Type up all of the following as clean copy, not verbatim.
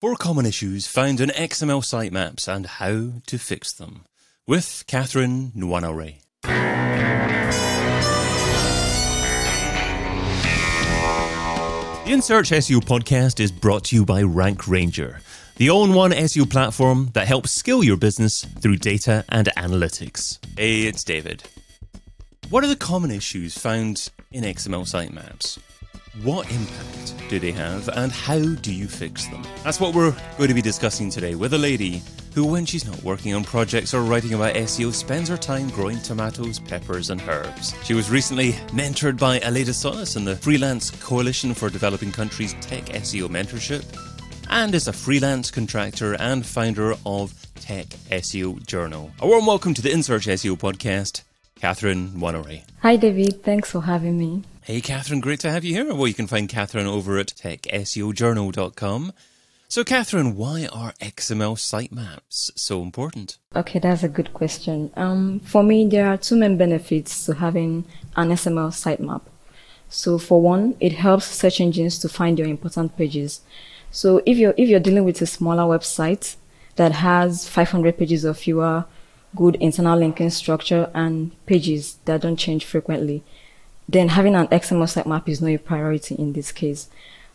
4 common issues found in XML sitemaps and how to fix them, with Katherine Nwanorue. The In Search SEO podcast is brought to you by Rank Ranger, the all-in-one SEO platform that helps scale your business through data and analytics. Hey, it's David. What are the common issues found in XML sitemaps? What impact do they have and how do you fix them? That's what we're going to be discussing today with a lady who, when she's not working on projects or writing about SEO, spends her time growing tomatoes, peppers and herbs. She was recently mentored by Aleyda Solis in the Freelance Coalition for Developing Countries Tech SEO Mentorship and is a freelance contractor and founder of Tech SEO Journal. A warm welcome to the In Search SEO podcast, Katherine Nwanorue. Hi David, thanks for having me. Hey Katherine, great to have you here. Well, you can find Katherine over at techseojournal.com. So Katherine, why are XML sitemaps so important? Okay, that's a good question. For me, there are 2 main benefits to having an XML sitemap. So for one, it helps search engines to find your important pages. So if you're dealing with a smaller website that has 500 pages or fewer, good internal linking structure and pages that don't change frequently, then having an XML sitemap is not a priority in this case.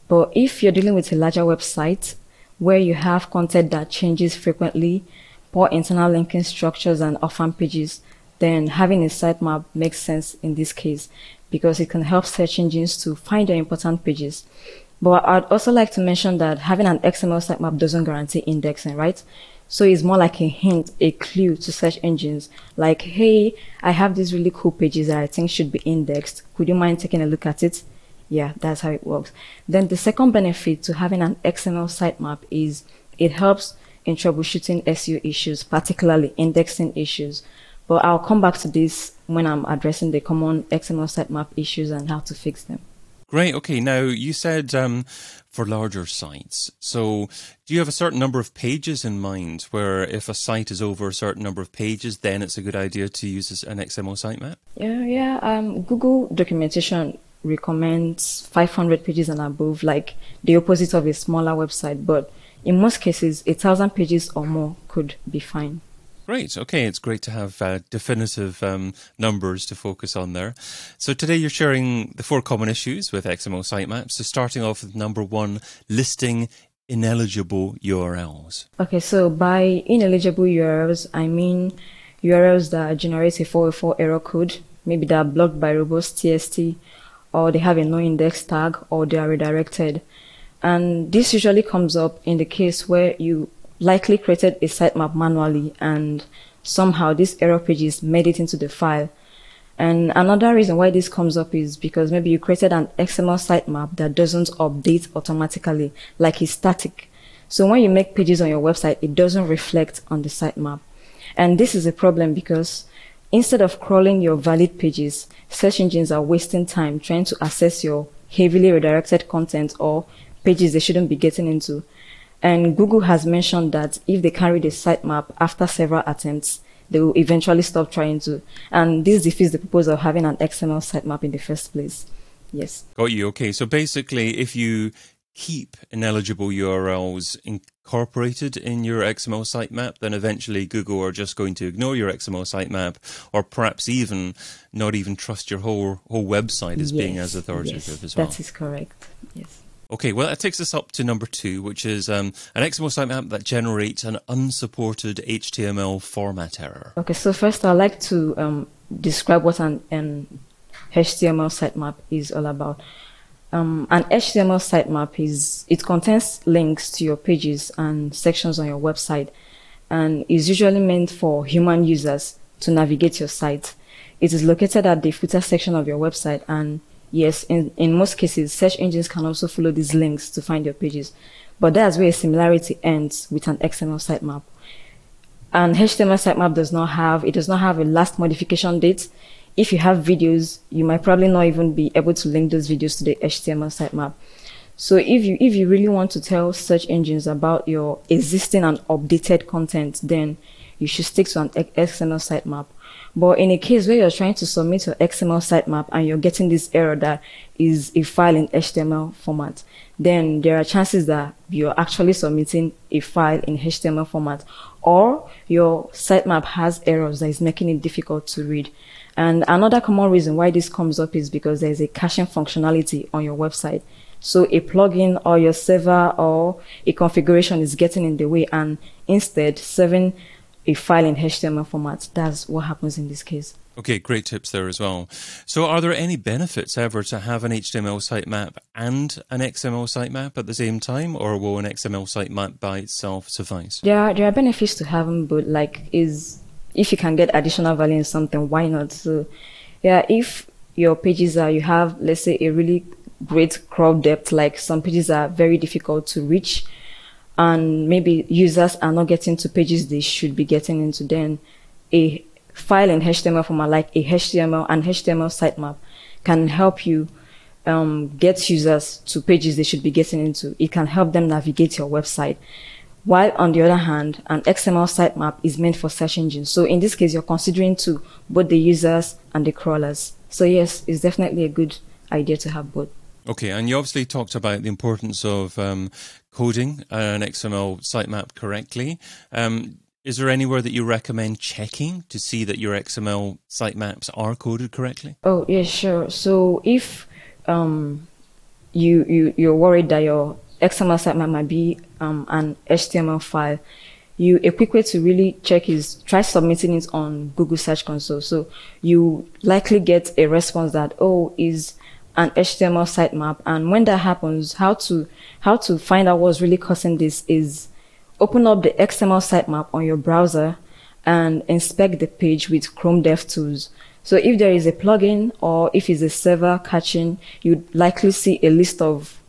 But if you're dealing with a larger website where you have content that changes frequently, poor internal linking structures and orphan pages, then having a sitemap makes sense in this case because it can help search engines to find your important pages. But I'd also like to mention that having an XML sitemap doesn't guarantee indexing, right? So it's more like a hint, a clue to search engines. Like, hey, I have these really cool pages that I think should be indexed. Would you mind taking a look at it? Yeah, that's how it works. Then the second benefit to having an XML sitemap is it helps in troubleshooting SEO issues, particularly indexing issues. But I'll come back to this when I'm addressing the common XML sitemap issues and how to fix them. Great. Okay. Now, you said for larger sites. So do you have a certain number of pages in mind where if a site is over a certain number of pages, then it's a good idea to use an XML sitemap? Yeah. Google documentation recommends 500 pages and above, like the opposite of a smaller website. But in most cases, 1,000 pages or more could be fine. Great. Okay. It's great to have definitive numbers to focus on there. So today you're sharing the 4 common issues with XML sitemaps. So starting off with number 1, listing ineligible URLs. Okay. So by ineligible URLs, I mean URLs that generate a 404 error code. Maybe they're blocked by robots.txt, or they have a noindex tag, or they are redirected. And this usually comes up in the case where you likely created a sitemap manually and somehow these error pages made it into the file. And another reason why this comes up is because maybe you created an XML sitemap that doesn't update automatically, like it's static. So when you make pages on your website, it doesn't reflect on the sitemap. And this is a problem because instead of crawling your valid pages, search engines are wasting time trying to access your heavily redirected content or pages they shouldn't be getting into. And Google has mentioned that if they can't read a sitemap after several attempts, they will eventually stop trying to. And this defeats the purpose of having an XML sitemap in the first place. Yes. Got you. Okay. So basically, if you keep ineligible URLs incorporated in your XML sitemap, then eventually Google are just going to ignore your XML sitemap or perhaps even not even trust your whole website as being as authoritative as well. That is correct. Yes. Okay, well, that takes us up to number 2, which is an XML sitemap that generates an unsupported HTML format error. Okay, so first I'd like to describe what an HTML sitemap is all about. An HTML sitemap it contains links to your pages and sections on your website and is usually meant for human users to navigate your site. It is located at the footer section of your website and yes, in most cases, search engines can also follow these links to find your pages. But that's where a similarity ends with an XML sitemap. An HTML sitemap does not have a last modification date. If you have videos, you might probably not even be able to link those videos to the HTML sitemap. So if you really want to tell search engines about your existing and updated content, then you should stick to an XML sitemap. But in a case where you're trying to submit your XML sitemap and you're getting this error that is a file in HTML format, then there are chances that you're actually submitting a file in HTML format, or your sitemap has errors that is making it difficult to read. And another common reason why this comes up is because there's a caching functionality on your website. So a plugin or your server or a configuration is getting in the way and instead serving a file in HTML format. That's what happens in this case. Okay, great tips there as well. So are there any benefits ever to have an HTML sitemap and an XML sitemap at the same time, or will an XML sitemap by itself suffice? There are benefits to having both, if you can get additional value in something, why not? So yeah, if your pages are, you have, let's say, a really great crop depth, like some pages are very difficult to reach and maybe users are not getting to pages they should be getting into, then a file in HTML format like a HTML and HTML sitemap can help you get users to pages they should be getting into. It can help them navigate your website. While on the other hand, an XML sitemap is meant for search engines. So in this case, you're considering to both the users and the crawlers. So yes, it's definitely a good idea to have both. Okay, and you obviously talked about the importance of coding an XML sitemap correctly. Is there anywhere that you recommend checking to see that your XML sitemaps are coded correctly? Oh, yeah, sure. So if you're worried that your XML sitemap might be an HTML file, a quick way to really check is try submitting it on Google Search Console. So you likely get a response that, is an HTML sitemap. And when that happens, how to find out what's really causing this is open up the XML sitemap on your browser and inspect the page with Chrome DevTools. So if there is a plugin or if it's a server caching, you'd likely see a list of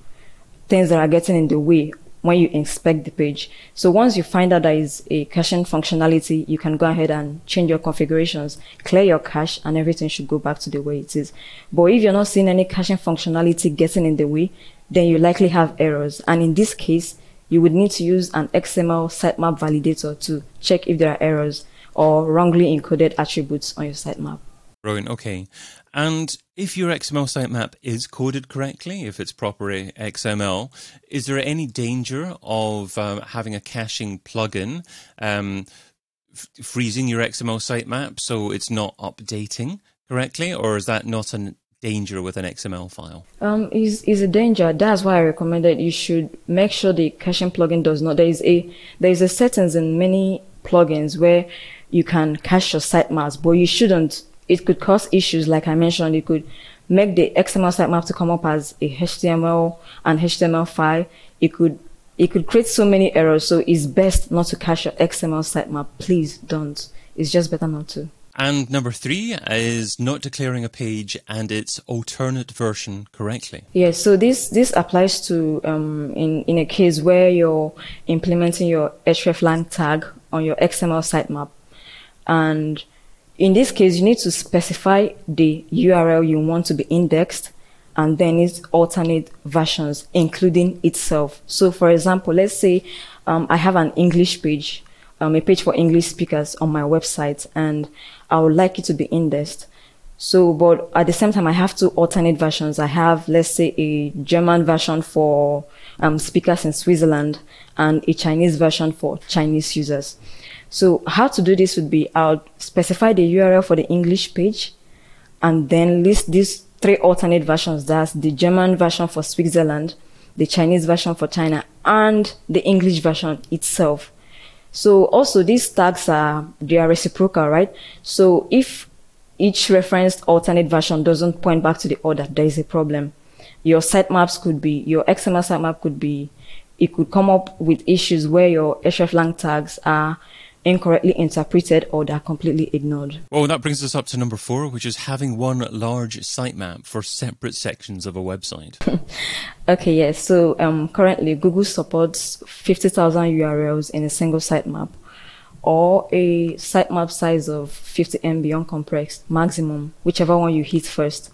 things that are getting in the way when you inspect the page. So once you find out there is a caching functionality, you can go ahead and change your configurations, clear your cache, and everything should go back to the way it is. But if you're not seeing any caching functionality getting in the way, then you likely have errors. And in this case, you would need to use an XML sitemap validator to check if there are errors or wrongly encoded attributes on your sitemap. Brilliant. Okay. And if your XML sitemap is coded correctly, if it's proper XML, is there any danger of having a caching plugin freezing your XML sitemap so it's not updating correctly, or is that not an danger with an XML file? Is a danger. That's why I recommend that you should make sure the caching plugin does not. There is a settings in many plugins where you can cache your sitemaps, but you shouldn't. It could cause issues, like I mentioned. It could make the XML sitemap to come up as a HTML and HTML file. It could create so many errors. So it's best not to cache your XML sitemap. Please don't. It's just better not to. And number 3 is not declaring a page and its alternate version correctly. Yes, so this applies to in a case where you're implementing your hreflang tag on your XML sitemap. And in this case, you need to specify the URL you want to be indexed and then its alternate versions, including itself. So for example, let's say I have an English page, a page for English speakers on my website, and I would like it to be indexed. So, but at the same time, I have 2 alternate versions. I have, let's say, a German version for speakers in Switzerland and a Chinese version for Chinese users. So how to do this would be, I'll specify the URL for the English page and then list these 3 alternate versions. That's the German version for Switzerland, the Chinese version for China, and the English version itself. So also these tags are reciprocal, right? So if each referenced alternate version doesn't point back to the other, there is a problem. Your XML sitemap could come up with issues where your hreflang tags are incorrectly interpreted or they're completely ignored. Well, that brings us up to number 4, which is having one large sitemap for separate sections of a website. Okay, yes. So currently Google supports 50,000 URLs in a single sitemap, or a sitemap size of 50 MB uncompressed maximum, whichever one you hit first.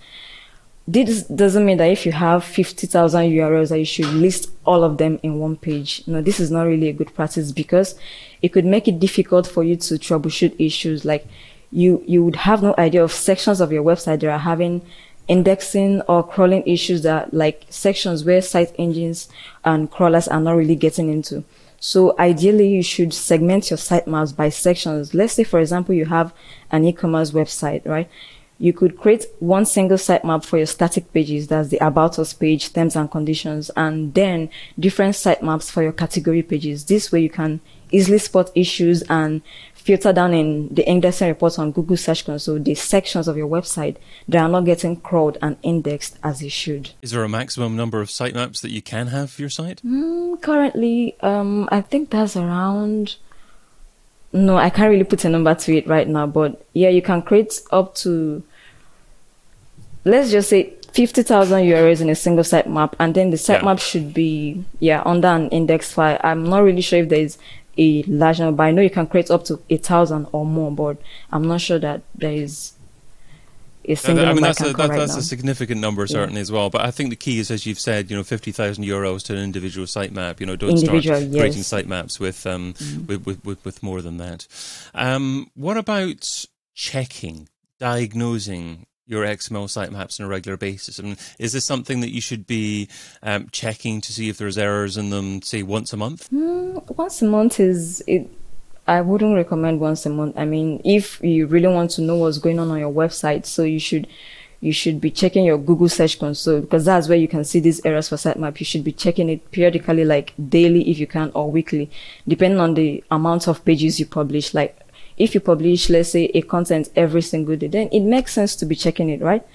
This doesn't mean that if you have 50,000 URLs that you should list all of them in one page. No, this is not really a good practice because it could make it difficult for you to troubleshoot issues. Like you would have no idea of sections of your website that are having indexing or crawling issues that like sections where site engines and crawlers are not really getting into. So ideally, you should segment your sitemaps by sections. Let's say, for example, you have an e-commerce website, right? You could create one single sitemap for your static pages. That's the About Us page, Terms and Conditions, and then different sitemaps for your category pages. This way, you can easily spot issues and filter down in the indexing reports on Google Search Console the sections of your website that are not getting crawled and indexed as they should. Is there a maximum number of sitemaps that you can have for your site? Currently, I think that's around... No, I can't really put a number to it right now, but yeah, you can create up to, let's just say 50,000 URLs in a single sitemap, and then the sitemap should be, under an index file. I'm not really sure if there's a large number, but I know you can create up to 1,000 or more, but I'm not sure that there is a single number. I mean, that's a significant number, certainly, as well, but I think the key is, as you've said, 50,000 URLs to an individual sitemap. Don't start creating sitemaps with more than that. What about checking, diagnosing your XML sitemaps on a regular basis? I mean, is this something that you should be checking to see if there's errors in them, say, once a month? Once a month is... I wouldn't recommend once a month. I mean, if you really want to know what's going on your website, so you should be checking your Google Search Console, because that's where you can see these errors for sitemap. You should be checking it periodically, like daily if you can, or weekly, depending on the amount of pages you publish. Like if you publish, let's say, a content every single day, then it makes sense to be checking it, right?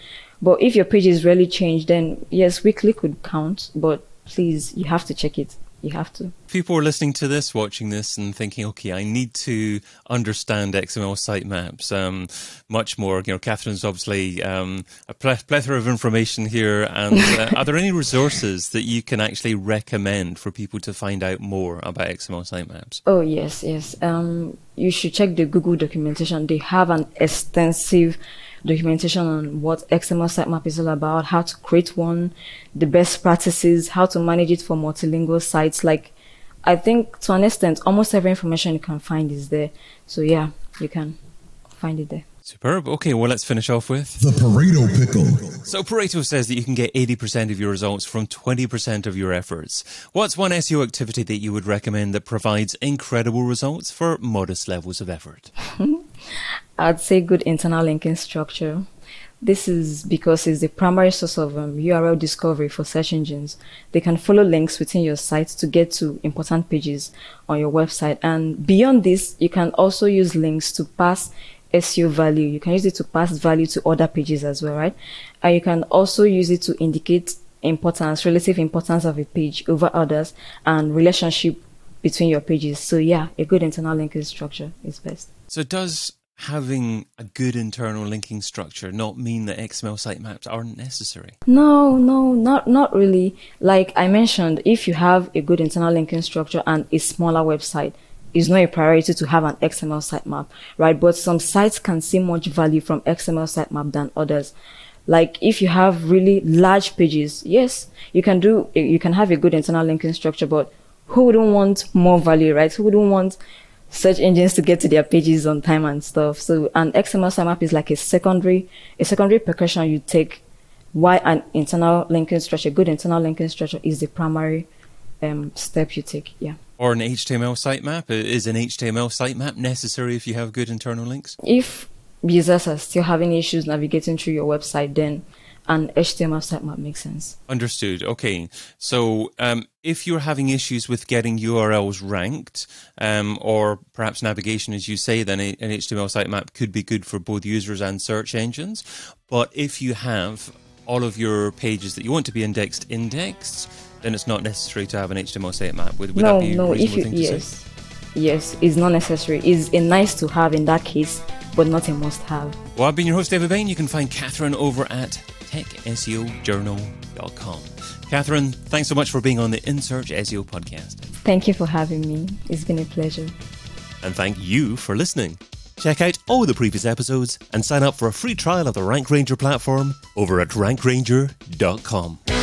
But if your page is really changed, then yes, weekly could count, but please, you have to check it. You have to. People are listening to this, watching this, and thinking, okay, I need to understand XML sitemaps much more. Katherine's obviously a plethora of information here. And are there any resources that you can actually recommend for people to find out more about XML sitemaps? Oh, yes. You should check the Google documentation. They have an extensive documentation on what XML sitemap is all about, how to create one, the best practices, how to manage it for multilingual sites. Like, I think to an extent, almost every information you can find is there. So yeah, you can find it there. Superb. Okay, well, let's finish off with the Pareto Pickle. So Pareto says that you can get 80% of your results from 20% of your efforts. What's one SEO activity that you would recommend that provides incredible results for modest levels of effort? I'd say good internal linking structure. This is because it's the primary source of URL discovery for search engines. They can follow links within your site to get to important pages on your website. And beyond this, you can also use links to pass SEO value. You can use it to pass value to other pages as well, right? And you can also use it to indicate importance, relative importance of a page over others, and relationship between your pages. So yeah, a good internal linking structure is best. So does having a good internal linking structure not mean that XML sitemaps aren't necessary? No, not really. Like I mentioned, if you have a good internal linking structure and a smaller website, it's not a priority to have an XML sitemap, right? But some sites can see much value from XML sitemap than others. Like if you have really large pages, yes, you can have a good internal linking structure, but who wouldn't want more value, right? Who wouldn't want search engines to get to their pages on time and stuff? So an XML sitemap is like a secondary precaution you take, while an internal linking structure, good internal linking structure, is the primary step you take. Yeah. Or an HTML sitemap. Is an HTML sitemap necessary if you have good internal links? If users are still having issues navigating through your website, then an HTML sitemap makes sense. Understood. Okay. So if you're having issues with getting URLs ranked or perhaps navigation, as you say, then an HTML sitemap could be good for both users and search engines. But if you have all of your pages that you want to be indexed, then it's not necessary to have an HTML sitemap. Would that be a reasonable thing to say? Yes, it's not necessary. It's a nice to have in that case, but not a must have. Well, I've been your host, David Bain. You can find Katherine over at techseojournal.com. Katherine, thanks so much for being on the In Search SEO podcast. Thank you for having me. It's been a pleasure. And thank you for listening. Check out all the previous episodes and sign up for a free trial of the Rank Ranger platform over at rankranger.com.